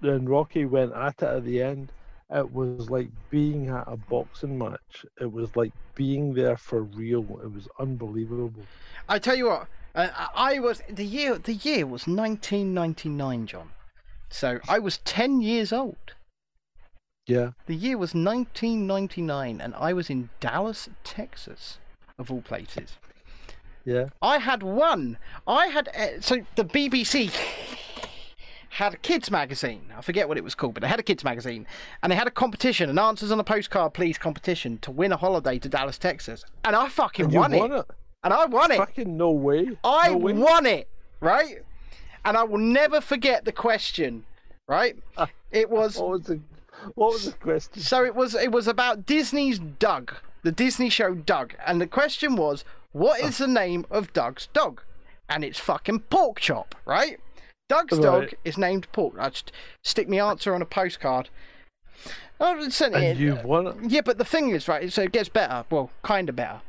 Rocky went at it at the end, it was like being at a boxing match. It was like being there for real. It was unbelievable. I tell you what, the year was 1999, John. So I was 10 years old. Yeah. The year was 1999, and I was in Dallas, Texas, of all places. Yeah. So the BBC had a kids magazine. I forget what it was called, but they had a kids magazine, and they had a competition, an Answers on a Postcard Please competition to win a holiday to Dallas, Texas. And I fucking won it. And I won it. Fucking no way. I won it, right? And I will never forget the question, right? It was What was the question? So it was about Disney's Doug, the Disney show Doug, and the question was, what is the name of Doug's dog? And it's fucking Pork Chop, right? Doug's dog is named Pork. I just stick my answer on a postcard. I sent it. And you won. Yeah, but the thing is, right? So it gets better. Well, kind of better.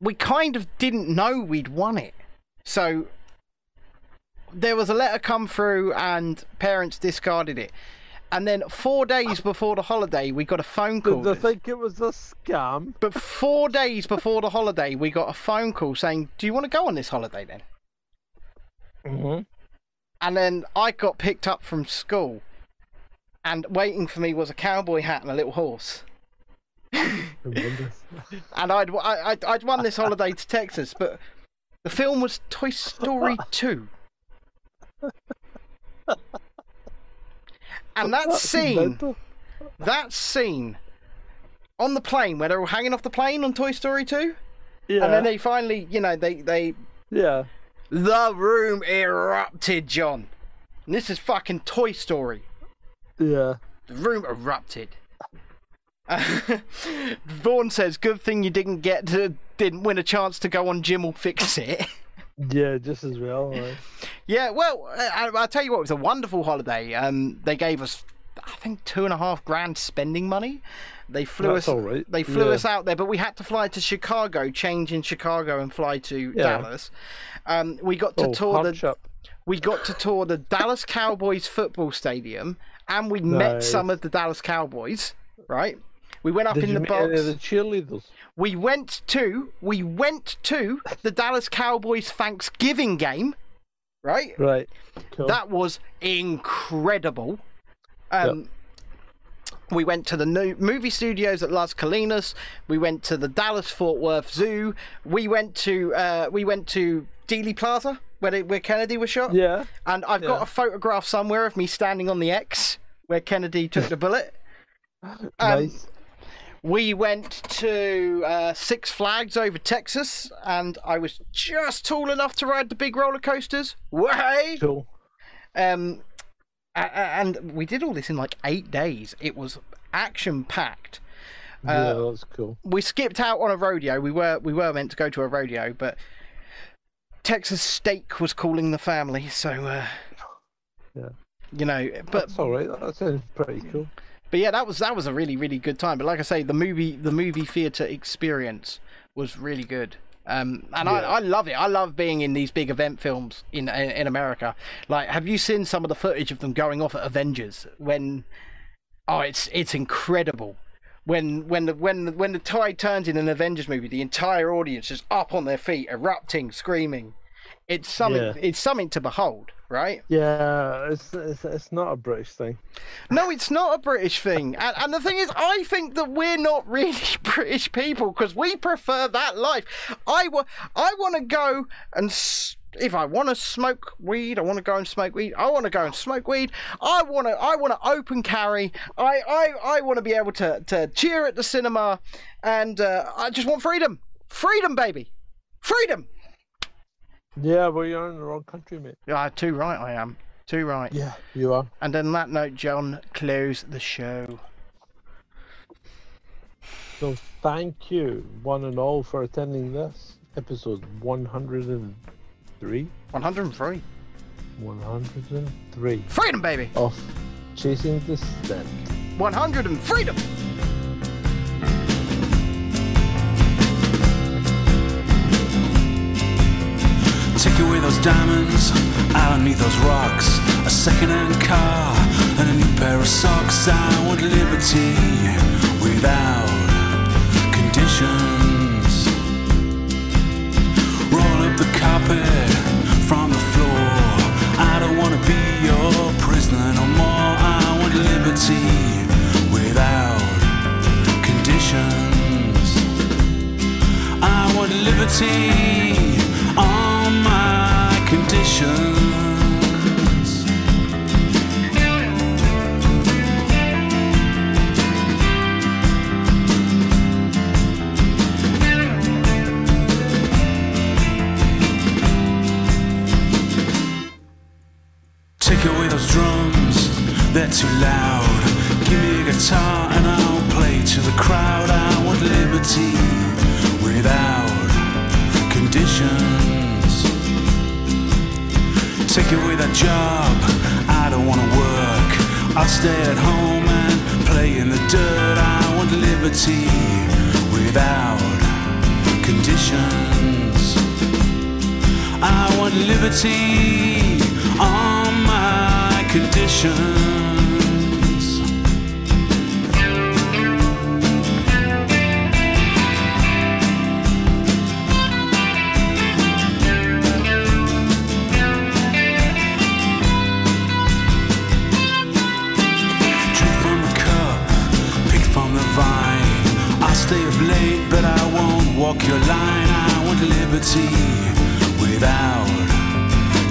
We kind of didn't know we'd won it, so there was a letter come through, and parents discarded it. And then 4 days before the holiday, we got a phone call. Did they think it was a scam? But 4 days before the holiday, we got a phone call saying, "Do you want to go on this holiday then?" Mm-hmm. And then I got picked up from school, and waiting for me was a cowboy hat and a little horse. And I'd won this holiday to Texas, but the film was Toy Story 2. And that scene on the plane where they're all hanging off the plane on Toy Story 2, yeah. And then they finally, you know, they the room erupted, John. And this is fucking Toy Story. Yeah. The room erupted. Vaughn says, "Good thing you didn't win a chance to go on Jim will fix it." Yeah, just as well. Right? Yeah, well, I'll tell you what, it was a wonderful holiday. They gave us, I think, $2,500 spending money. They flew us. All right. They flew us out there, but we had to fly to Chicago, change in Chicago, and fly to Dallas. We got to tour the Dallas Cowboys football stadium, and we met some of the Dallas Cowboys. Right, we went up in the box. The cheerleaders. We went to the Dallas Cowboys Thanksgiving game. Right. Right. Cool. That was incredible. We went to the new movie studios at Las Colinas. We went to the Dallas Fort Worth Zoo. We went to Dealey Plaza where Kennedy was shot. Yeah. And I've got a photograph somewhere of me standing on the X where Kennedy took the bullet. Nice. We went to Six Flags over Texas, and I was just tall enough to ride the big roller coasters. Way cool. And we did all this in like 8 days. It was action packed. Yeah, that was cool. We skipped out on a rodeo. We were meant to go to a rodeo, but Texas Steak was calling the family, so yeah, you know. But that's all right. That sounds pretty cool. But yeah, that was a really, really good time. But like I say, the movie theatre experience was really good. I love it. I love being in these big event films in America. Like, have you seen some of the footage of them going off at Avengers? It's incredible. When the tide turns in an Avengers movie, the entire audience is up on their feet, erupting, screaming. It's something to behold, right? Yeah, it's not a British thing. No, it's not a British thing. and the thing is, I think that we're not really British people because we prefer that life. I want to go and if I want to smoke weed, I want to go and smoke weed. I want to go and smoke weed. I want to open carry. I want to be able to cheer at the cinema, and I just want freedom. Freedom, baby. Freedom. Yeah, well, you're in the wrong country, mate. Yeah, too right I am. Too right. Yeah, you are. And on that note, John, close the show. So thank you, one and all, for attending this episode 103. 103. 103. Freedom, baby! Of Chasing Descent. 100 and freedom! Take away those diamonds, I don't need those rocks. A second-hand car and a new pair of socks. I want liberty without conditions. Roll up the carpet from the floor. I don't want to be your prisoner no more. I want liberty without conditions. I want liberty on my conditions. Take away those drums, they're too loud. give me a guitar and I'll play to the crowd. I want liberty without conditions. Take away that job, I don't want to work. I'll stay at home and play in the dirt. I want liberty without conditions. I want liberty on my conditions. Walk your line, I want liberty without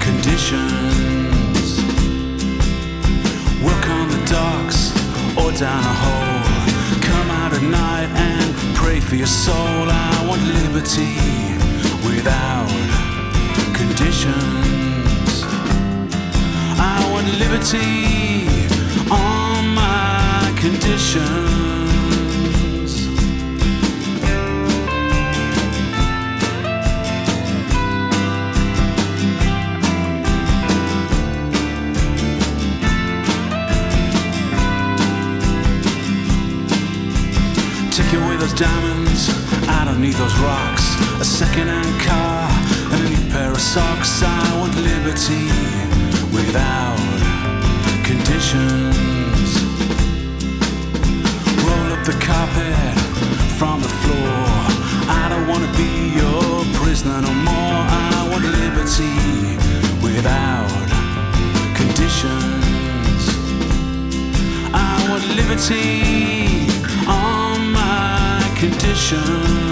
conditions. Work on the docks or down a hole. Come out at night and pray for your soul. I want liberty without conditions. I want liberty on my conditions. Diamonds, I don't need those rocks. A second-hand car and a new pair of socks. I want liberty without conditions. Roll up the carpet from the floor. I don't want to be your prisoner no more. I want liberty without conditions. I want liberty on my condition.